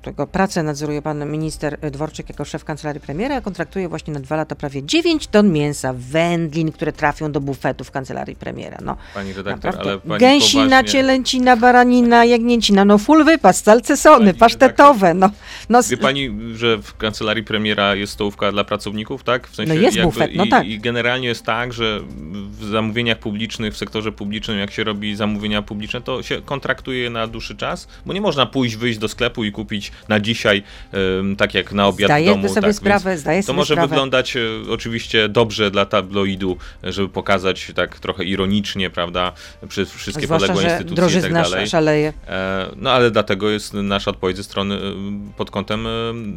którego pracę nadzoruje pan minister Dworczyk jako szef Kancelarii Premiera, kontraktuje właśnie na 2 lata prawie 9 ton mięsa, wędlin, które trafią do bufetu w Kancelarii Premiera. No, pani redaktor, ale pani gęsina, poważnie... cielęcina, baranina, jagnięcina, full wypas, salcesony, pani pasztetowe. Redaktor, wie pani, że w Kancelarii Premiera jest stołówka dla pracowników, tak? W sensie jest bufet, tak. I generalnie jest tak, że w zamówieniach publicznych, w sektorze publicznym, jak się robi zamówienia publiczne, to się kontraktuje na dłuższy czas, bo nie można wyjść do sklepu i kupić na dzisiaj, tak jak na obiad w domu. To może wyglądać oczywiście dobrze dla tabloidu, żeby pokazać tak trochę ironicznie, prawda, przez wszystkie podległe instytucje i tak dalej. Szaleje. Ale dlatego jest nasza odpowiedź ze strony pod kątem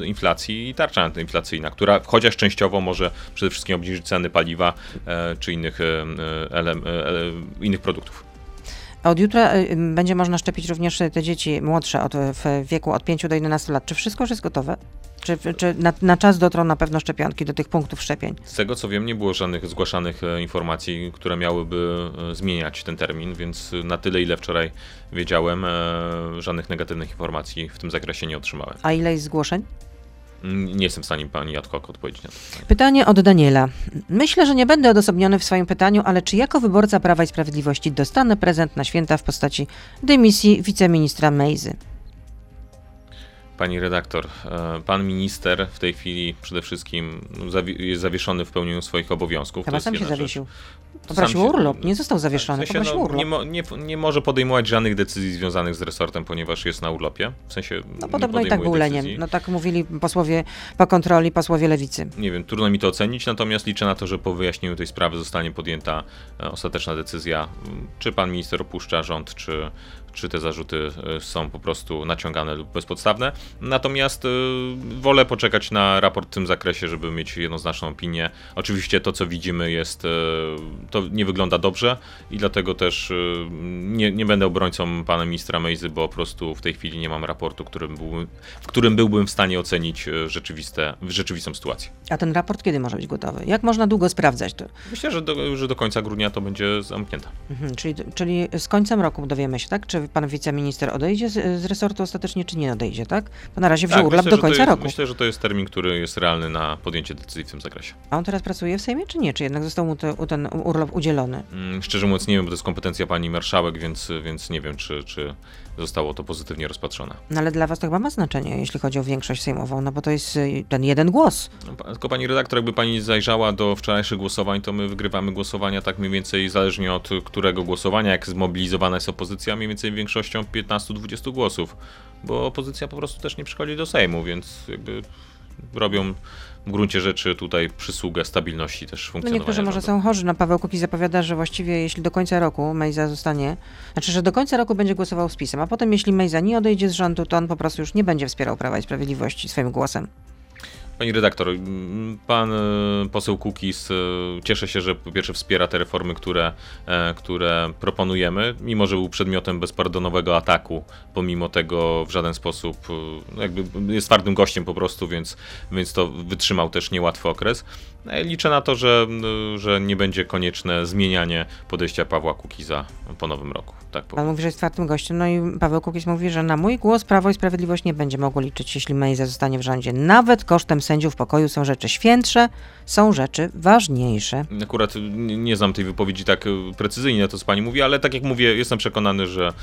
inflacji i tarcza antyinflacyjna, która chociaż częściowo może przede wszystkim obniżyć ceny paliwa czy innych produktów. Od jutra będzie można szczepić również te dzieci młodsze w wieku od 5 do 11 lat. Czy wszystko już jest gotowe? Czy na czas dotrą na pewno szczepionki do tych punktów szczepień? Z tego co wiem, nie było żadnych zgłaszanych informacji, które miałyby zmieniać ten termin, więc na tyle, ile wczoraj wiedziałem, żadnych negatywnych informacji w tym zakresie nie otrzymałem. A ile jest zgłoszeń? Nie jestem w stanie pani Jadkok odpowiedzieć na to. Pytanie od Daniela. Myślę, że nie będę odosobniony w swoim pytaniu, ale czy jako wyborca Prawa i Sprawiedliwości dostanę prezent na święta w postaci dymisji wiceministra Mejzy? Pani redaktor, pan minister w tej chwili przede wszystkim jest zawieszony w pełnieniu swoich obowiązków. Chyba sam się zawiesił. Poprosił o urlop, nie został zawieszony, poprosił urlop. Nie może podejmować żadnych decyzji związanych z resortem, ponieważ jest na urlopie. W sensie podobno i tak był leniem. Tak mówili posłowie po kontroli, posłowie Lewicy. Nie wiem, trudno mi to ocenić, natomiast liczę na to, że po wyjaśnieniu tej sprawy zostanie podjęta ostateczna decyzja, czy pan minister opuszcza rząd, czy te zarzuty są po prostu naciągane lub bezpodstawne. Natomiast wolę poczekać na raport w tym zakresie, żeby mieć jednoznaczną opinię. Oczywiście to, co widzimy, to nie wygląda dobrze i dlatego też nie będę obrońcą pana ministra Mejzy, bo po prostu w tej chwili nie mam raportu, w którym byłbym w stanie ocenić rzeczywistą sytuację. A ten raport kiedy może być gotowy? Jak można długo sprawdzać to? Myślę, że do końca grudnia to będzie zamknięte. Czyli z końcem roku dowiemy się, tak? Czy pan wiceminister odejdzie z resortu ostatecznie, czy nie odejdzie, tak? Bo na razie wziął urlop do końca roku. Myślę, że to jest termin, który jest realny na podjęcie decyzji w tym zakresie. A on teraz pracuje w Sejmie, czy nie? Czy jednak został mu ten urlop udzielony? Szczerze mówiąc nie wiem, bo to jest kompetencja pani marszałek, więc nie wiem, czy zostało to pozytywnie rozpatrzone. No ale dla was to chyba ma znaczenie, jeśli chodzi o większość sejmową, bo to jest ten jeden głos. Tylko pani redaktor, jakby pani zajrzała do wczorajszych głosowań, to my wygrywamy głosowania tak mniej więcej zależnie od którego głosowania, jak zmobilizowana jest opozycja, mniej więcej większością 15-20 głosów, bo opozycja po prostu też nie przychodzi do Sejmu, więc jakby robią w gruncie rzeczy tutaj przysługę stabilności też funkcjonowania. No niektórzy może są chorzy. No Paweł Kukiz zapowiada, że właściwie jeśli do końca roku Mejza zostanie, znaczy, że do końca roku będzie głosował z PiS-em, a potem jeśli Mejza nie odejdzie z rządu, to on po prostu już nie będzie wspierał Prawa i Sprawiedliwości swoim głosem. Pani redaktor, pan poseł Kukiz, cieszę się, że po pierwsze wspiera te reformy, które proponujemy, mimo że był przedmiotem bezpardonowego ataku, pomimo tego w żaden sposób, jakby jest twardym gościem po prostu, więc to wytrzymał też niełatwy okres. Liczę na to, że nie będzie konieczne zmienianie podejścia Pawła Kukiza po nowym roku. Tak powiem. Pan mówi, że jest twardym gościem, no i Paweł Kukiz mówi, że na mój głos Prawo i Sprawiedliwość nie będzie mogło liczyć, jeśli Mejza zostanie w rządzie. Nawet kosztem sędziów pokoju są rzeczy świętsze, są rzeczy ważniejsze. Akurat nie znam tej wypowiedzi tak precyzyjnie, to co pani mówi, ale tak jak mówię, jestem przekonany, że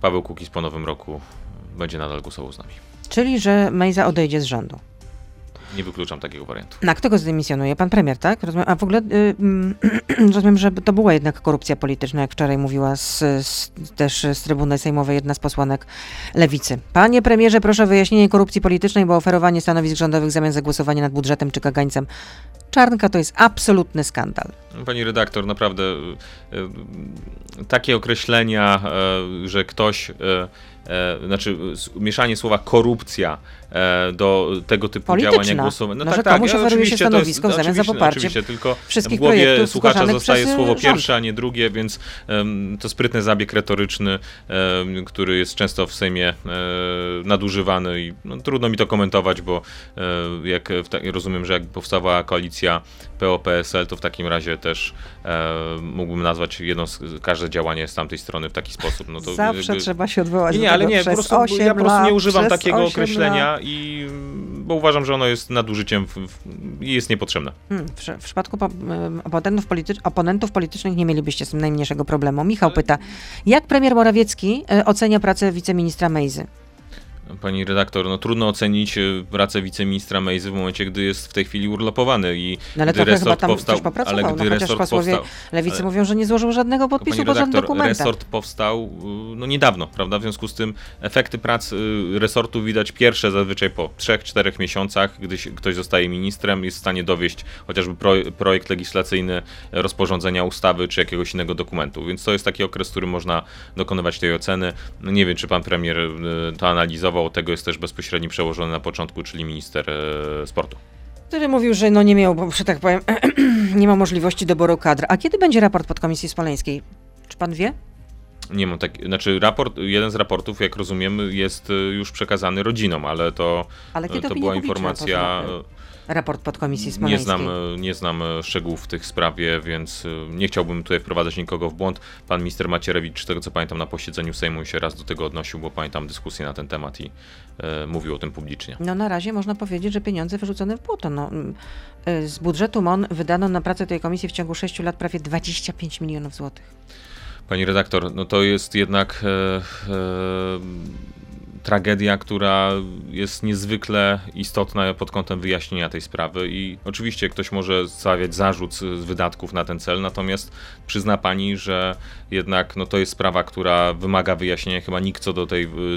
Paweł Kukiz po nowym roku będzie nadal głosował z nami. Czyli, że Mejza odejdzie z rządu. Nie wykluczam takiego wariantu. Na kto go zdymisjonuje? Pan premier, tak? Rozumiem, a w ogóle rozumiem, że to była jednak korupcja polityczna, jak wczoraj mówiła też z trybuny sejmowej jedna z posłanek Lewicy. Panie premierze, proszę o wyjaśnienie korupcji politycznej, bo oferowanie stanowisk rządowych w zamian za głosowanie nad budżetem czy kagańcem Czarnka to jest absolutny skandal. Pani redaktor, naprawdę takie określenia, że ktoś... znaczy mieszanie słowa korupcja do tego typu polityczna. Działania głosowe. No, no tak, komuś oferuje się stanowisko w zamian za poparcie tylko wszystkich w głowie słuchacza zostaje słowo rząd. Pierwsze, a nie drugie, więc to sprytny zabieg retoryczny, który jest często w Sejmie nadużywany i no, trudno mi to komentować, bo rozumiem, że jak powstała koalicja PO-PSL, to w takim razie też mógłbym nazwać każde działanie z tamtej strony w taki sposób. No to zawsze trzeba się odwołać. Nie, ale nie, po prostu nie używam takiego określenia, bo uważam, że ono jest nadużyciem i jest niepotrzebne. W przypadku oponentów politycznych nie mielibyście z tym najmniejszego problemu. Michał pyta, jak premier Morawiecki ocenia pracę wiceministra Mejzy? Pani redaktor, no trudno ocenić pracę wiceministra Mejzy w momencie, gdy jest w tej chwili urlopowany i ale gdy resort powstał. Ale gdy resort powstał. Lewicy mówią, że nie złożył żadnego podpisu pod żadnym dokumentem. Resort powstał no niedawno, prawda? W związku z tym efekty prac resortu widać pierwsze zazwyczaj po 3-4 miesiącach, gdy ktoś zostaje ministrem, jest w stanie dowieść chociażby projekt legislacyjny, rozporządzenia, ustawy czy jakiegoś innego dokumentu. Więc to jest taki okres, w którym można dokonywać tej oceny. Nie wiem, czy pan premier to analizował. Tego jest też bezpośrednio przełożony na początku, czyli minister sportu. Który mówił, że no nie miał, bo tak powiem, nie ma możliwości doboru kadr. A kiedy będzie raport podkomisji spoleńskiej? Czy pan wie? Nie mam tak, znaczy jeden z raportów, jak rozumiem, jest już przekazany rodzinom, ale to była informacja... Raport podkomisji smoleńskiej. Nie znam szczegółów w tych sprawie, więc nie chciałbym tutaj wprowadzać nikogo w błąd. Pan minister Macierewicz, z tego co pamiętam, na posiedzeniu Sejmu się raz do tego odnosił, bo pamiętam dyskusję na ten temat i mówił o tym publicznie. No na razie można powiedzieć, że pieniądze wyrzucone w błoto. No, z budżetu MON wydano na pracę tej komisji w ciągu 6 lat prawie 25 milionów złotych. Pani redaktor, no to jest jednak... tragedia, która jest niezwykle istotna pod kątem wyjaśnienia tej sprawy i oczywiście ktoś może stawiać zarzut z wydatków na ten cel, natomiast przyzna pani, że jednak no, to jest sprawa, która wymaga wyjaśnienia. Chyba nikt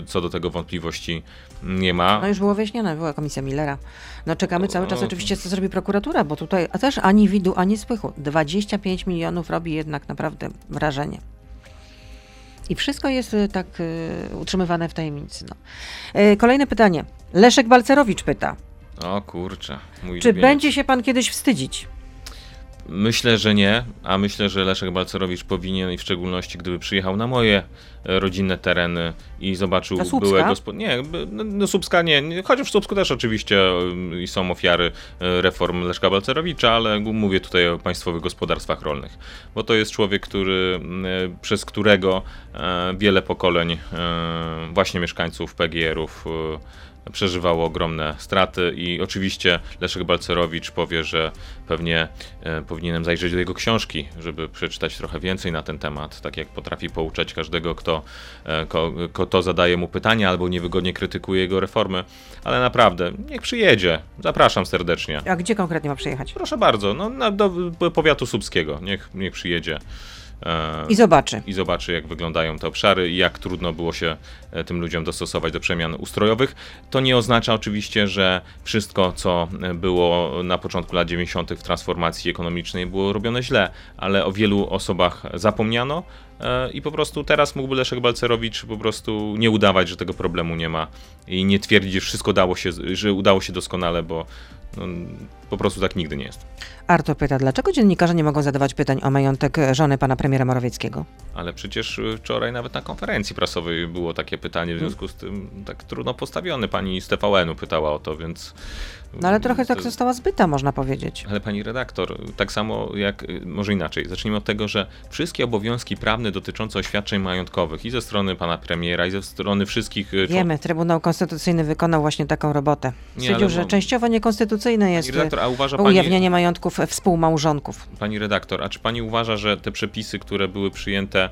co do tego wątpliwości nie ma. No już było wyjaśnione, była komisja Millera. No czekamy cały czas oczywiście, co zrobi prokuratura, bo tutaj a też ani widu, ani słychu. 25 milionów robi jednak naprawdę wrażenie. I wszystko jest tak utrzymywane w tajemnicy. No. Kolejne pytanie. Leszek Balcerowicz pyta. O kurczę. Czy będzie się pan kiedyś wstydzić? Myślę, że nie, a myślę, że Leszek Balcerowicz powinien i w szczególności gdyby przyjechał na moje rodzinne tereny i zobaczył byłego... Nie, do Słupska nie, chociaż w Słupsku też oczywiście są ofiary reform Leszka Balcerowicza, ale mówię tutaj o państwowych gospodarstwach rolnych, bo to jest człowiek, przez którego wiele pokoleń właśnie mieszkańców PGR-ów przeżywało ogromne straty i oczywiście Leszek Balcerowicz powie, że pewnie powinienem zajrzeć do jego książki, żeby przeczytać trochę więcej na ten temat, tak jak potrafi pouczać każdego, kto zadaje mu pytania albo niewygodnie krytykuje jego reformy, ale naprawdę, niech przyjedzie, zapraszam serdecznie. A gdzie konkretnie ma przyjechać? Proszę bardzo, do powiatu słupskiego, niech przyjedzie. I zobaczy, jak wyglądają te obszary i jak trudno było się tym ludziom dostosować do przemian ustrojowych. To nie oznacza oczywiście, że wszystko, co było na początku lat 90. w transformacji ekonomicznej, było robione źle, ale o wielu osobach zapomniano i po prostu teraz mógłby Leszek Balcerowicz po prostu nie udawać, że tego problemu nie ma i nie twierdzić, że wszystko dało się, że udało się doskonale, bo po prostu tak nigdy nie jest. Artur pyta, dlaczego dziennikarze nie mogą zadawać pytań o majątek żony pana premiera Morawieckiego? Ale przecież wczoraj nawet na konferencji prasowej było takie pytanie, w związku z tym tak trudno postawione. Pani z TVN-u pytała o to, więc... No ale trochę tak została zbyta, można powiedzieć. Ale pani redaktor, tak samo jak... Może inaczej, zacznijmy od tego, że wszystkie obowiązki prawne dotyczące oświadczeń majątkowych i ze strony pana premiera, i ze strony wszystkich... Wiemy, Trybunał Konstytucyjny wykonał właśnie taką robotę. Stwierdził, że częściowo niekonstytucyjne jest redaktor, ujawnienie majątków współmałżonków. Pani redaktor, a czy pani uważa, że te przepisy, które były przyjęte,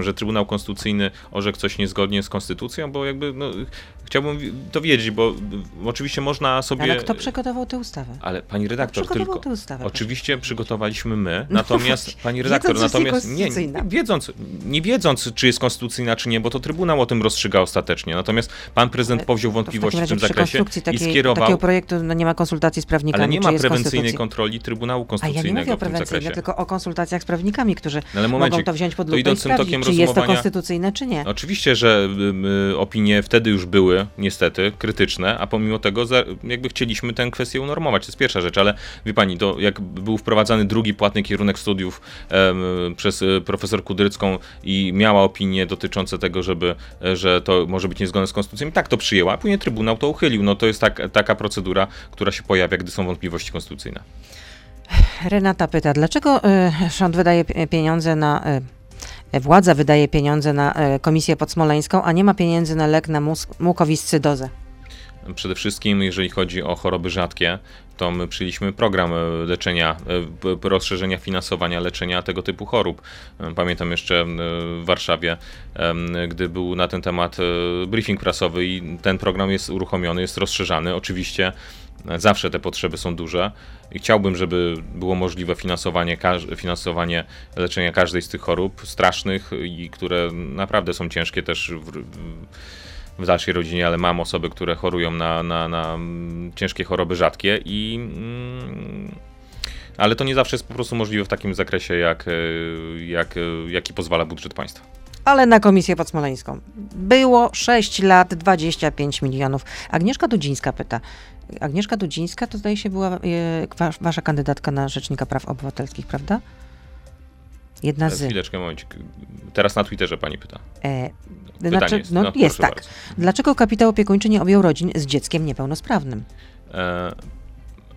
że Trybunał Konstytucyjny orzekł coś niezgodnie z Konstytucją? Bo jakby, chciałbym to wiedzieć, bo oczywiście można sobie... Ale kto przygotował tę ustawę? Ale pani redaktor, tylko... Tę ustawę, oczywiście przygotowaliśmy my, natomiast pani redaktor, nie wiedząc, czy jest konstytucyjna, czy nie, bo to Trybunał o tym rozstrzyga ostatecznie. Natomiast pan prezydent powziął wątpliwości w tym zakresie i skierował... Takiego projektu nie ma konsultacji z prawnikami, ale nie ma prewencyjnej kontroli Trybunału Konstytucyjnego. A ja nie mówię o prewencyjnej, tylko o konsultacjach z prawnikami, którzy mogą to wziąć pod lupę i sprawdzić, czy jest to konstytucyjne, czy nie. Oczywiście, że opinie wtedy już były, niestety, krytyczne, a pomimo tego jakby chcieliśmy tę kwestię unormować. To jest pierwsza rzecz, ale wie pani, to jak był wprowadzany drugi płatny kierunek studiów przez profesor Kudrycką i miała opinie dotyczące tego, że to może być niezgodne z konstytucją, i tak to przyjęła, a później Trybunał to uchylił. No to jest taka procedura, która się pojawia, gdy są wątpliwości konstytucyjne. Renata pyta, dlaczego rząd wydaje pieniądze na... Władza wydaje pieniądze na komisję podsmoleńską, a nie ma pieniędzy na lek na mukowiscydozę? Przede wszystkim, jeżeli chodzi o choroby rzadkie, to my przyjęliśmy program leczenia, rozszerzenia finansowania leczenia tego typu chorób. Pamiętam jeszcze w Warszawie, gdy był na ten temat briefing prasowy i ten program jest uruchomiony, jest rozszerzany. Oczywiście zawsze te potrzeby są duże i chciałbym, żeby było możliwe finansowanie leczenia każdej z tych chorób strasznych i które naprawdę są ciężkie też w dalszej rodzinie, ale mam osoby, które chorują na ciężkie choroby rzadkie i... Ale to nie zawsze jest po prostu możliwe w takim zakresie, jaki pozwala budżet państwa. Ale na Komisję Podsmoleńską było 6 lat, 25 milionów. Agnieszka Dudzińska pyta. Agnieszka Dudzińska to zdaje się była wasza kandydatka na Rzecznika Praw Obywatelskich, prawda? Jedna z... Chwileczkę, momencik. Teraz na Twitterze pani pyta. Jest tak. Bardzo. Dlaczego kapitał opiekuńczy nie objął rodzin z dzieckiem niepełnosprawnym?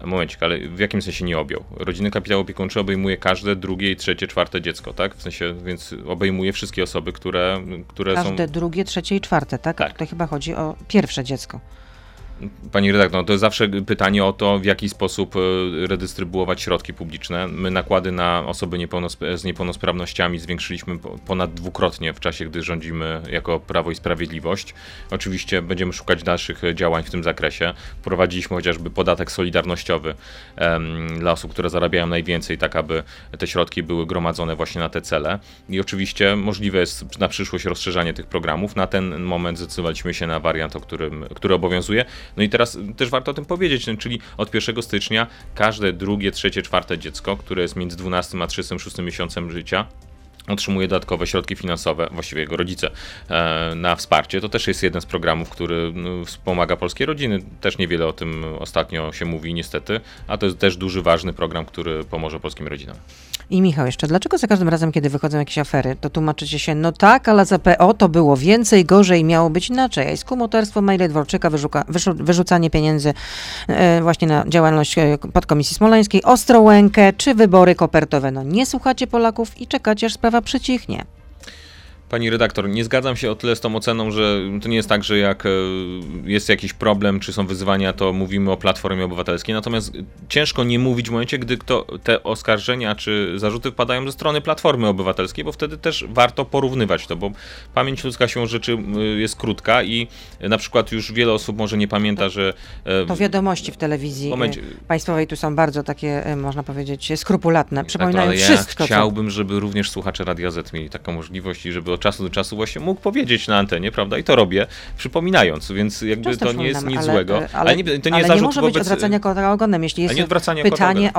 Momencik, ale w jakim sensie nie objął? Rodziny kapitał opiekuńczy obejmuje każde drugie, trzecie, czwarte dziecko, tak? W sensie, więc obejmuje wszystkie osoby, które każde są... Każde drugie, trzecie i czwarte, tak? Tak. A tutaj chyba chodzi o pierwsze dziecko. Pani redaktor, to jest zawsze pytanie o to, w jaki sposób redystrybuować środki publiczne. My nakłady na osoby z niepełnosprawnościami zwiększyliśmy ponad dwukrotnie w czasie, gdy rządzimy jako Prawo i Sprawiedliwość. Oczywiście będziemy szukać dalszych działań w tym zakresie. Wprowadziliśmy chociażby podatek solidarnościowy dla osób, które zarabiają najwięcej, tak aby te środki były gromadzone właśnie na te cele. I oczywiście możliwe jest na przyszłość rozszerzanie tych programów. Na ten moment zdecydowaliśmy się na wariant, który obowiązuje. No i teraz też warto o tym powiedzieć, czyli od 1 stycznia każde drugie, trzecie, czwarte dziecko, które jest między 12 a 36 miesiącem życia, otrzymuje dodatkowe środki finansowe, właściwie jego rodzice, na wsparcie. To też jest jeden z programów, który wspomaga polskie rodziny. Też niewiele o tym ostatnio się mówi niestety, a to jest też duży, ważny program, który pomoże polskim rodzinom. I Michał jeszcze, dlaczego za każdym razem, kiedy wychodzą jakieś afery, to tłumaczycie się, no tak, ale za PO to było więcej, gorzej, miało być inaczej. A jest kumoterstwo, maile Dworczyka, wyrzucanie pieniędzy właśnie na działalność podkomisji smoleńskiej, Ostrołękę czy wybory kopertowe. No nie słuchacie Polaków i czekacie, aż sprawa przycichnie. Pani redaktor, nie zgadzam się o tyle z tą oceną, że to nie jest tak, że jak jest jakiś problem, czy są wyzwania, to mówimy o Platformie Obywatelskiej. Natomiast ciężko nie mówić w momencie, gdy te oskarżenia czy zarzuty wpadają ze strony Platformy Obywatelskiej, bo wtedy też warto porównywać to, bo pamięć ludzka siłą rzeczy jest krótka i na przykład już wiele osób może nie pamięta, że... To wiadomości w telewizji państwowej tu są bardzo takie, można powiedzieć, skrupulatne. Przypominają tak, wszystko. Ja chciałbym, żeby również słuchacze Radia Z mieli taką możliwość i żeby od czasu do czasu właśnie mógł powiedzieć na antenie, prawda? I to robię, przypominając, więc jakby to nie jest nic złego. Ale nie, to nie jest zarzut, nie może być odwracania kota ogonem, jeśli jest pytanie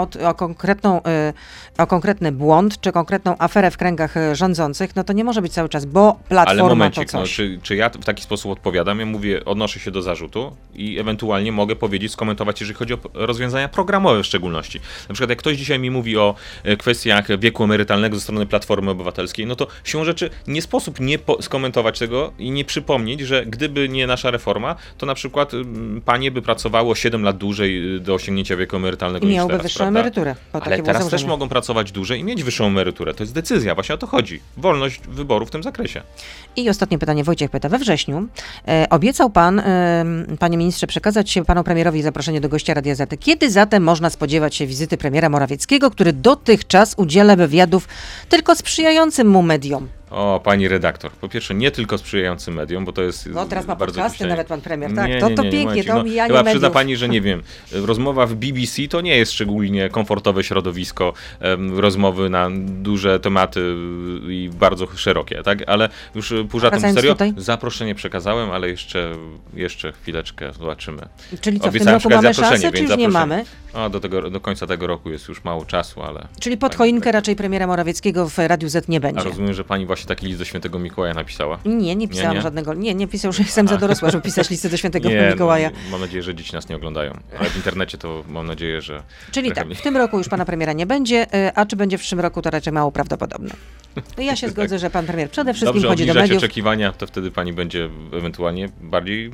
o konkretny błąd, czy konkretną aferę w kręgach rządzących, no to nie może być cały czas, bo Platforma to coś. No, czy ja w taki sposób odpowiadam? Ja mówię, odnoszę się do zarzutu i ewentualnie mogę powiedzieć, skomentować, jeżeli chodzi o rozwiązania programowe w szczególności. Na przykład jak ktoś dzisiaj mi mówi o kwestiach wieku emerytalnego ze strony Platformy Obywatelskiej, no to siłą rzeczy nie sposób nie skomentować tego i nie przypomnieć, że gdyby nie nasza reforma, to na przykład panie by pracowało 7 lat dłużej do osiągnięcia wieku emerytalnego niż teraz. Miałby wyższą emeryturę. Ale teraz też mogą pracować dłużej i mieć wyższą emeryturę. To jest decyzja, właśnie o to chodzi. Wolność wyboru w tym zakresie. I ostatnie pytanie, Wojciech pyta. We wrześniu obiecał pan, panie ministrze, przekazać się panu premierowi zaproszenie do gościa Radia Zety. Kiedy zatem można spodziewać się wizyty premiera Morawieckiego, który dotychczas udziela wywiadów tylko sprzyjającym mu mediom? O, pani redaktor, po pierwsze nie tylko sprzyjającym mediom, bo to jest... No teraz ma podcasty nawet pan premier, tak? Nie, pięknie, to omijanie mediów. Chyba przyzna pani, że nie wiem, rozmowa w BBC to nie jest szczególnie komfortowe środowisko, rozmowy na duże tematy i bardzo szerokie, tak? Ale już pół żartem serio, zaproszenie przekazałem, ale jeszcze chwileczkę zobaczymy. Czyli co, obiecałem w tym roku mamy szansę, czy już nie mamy? O, do końca tego roku jest już mało czasu, ale... Czyli pod choinkę raczej premiera Morawieckiego w Radiu Z nie będzie. A rozumiem, że pani właśnie taki list do Świętego Mikołaja napisała? Nie pisałam żadnego. Nie pisał, już jestem za dorosła, żeby pisać listy do Świętego Mikołaja. No, mam nadzieję, że dzieci nas nie oglądają. Ale w internecie to mam nadzieję, że... Czyli tak, w tym roku już pana premiera nie będzie, a czy będzie w przyszłym roku, to raczej mało prawdopodobne. No ja się zgodzę, że pan premier przede wszystkim chodzi do mediów. Dobrze, oczekiwania, to wtedy pani będzie ewentualnie bardziej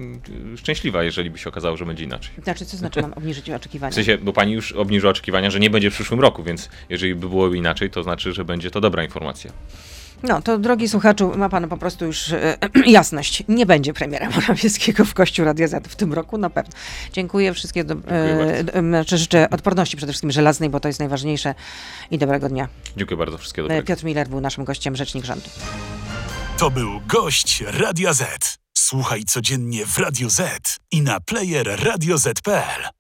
szczęśliwa, jeżeli by się okazało, że będzie inaczej. Co znaczy mam obniżyć oczekiwania? W sensie, bo pani już obniżyła oczekiwania, że nie będzie w przyszłym roku, więc jeżeli by było inaczej, to znaczy, że będzie to dobra informacja. No to drogi słuchaczu, ma pan po prostu już jasność. Nie będzie premiera Morawieckiego w gościu Radia Z w tym roku na pewno. Dziękuję wszystkim. Życzę odporności przede wszystkim żelaznej, bo to jest najważniejsze i dobrego dnia. Dziękuję bardzo. Wszystkiego dobrego. Piotr Müller był naszym gościem, rzecznik rządu. To był gość Radia Z. Słuchaj codziennie w Radio Z i na player radioz.pl.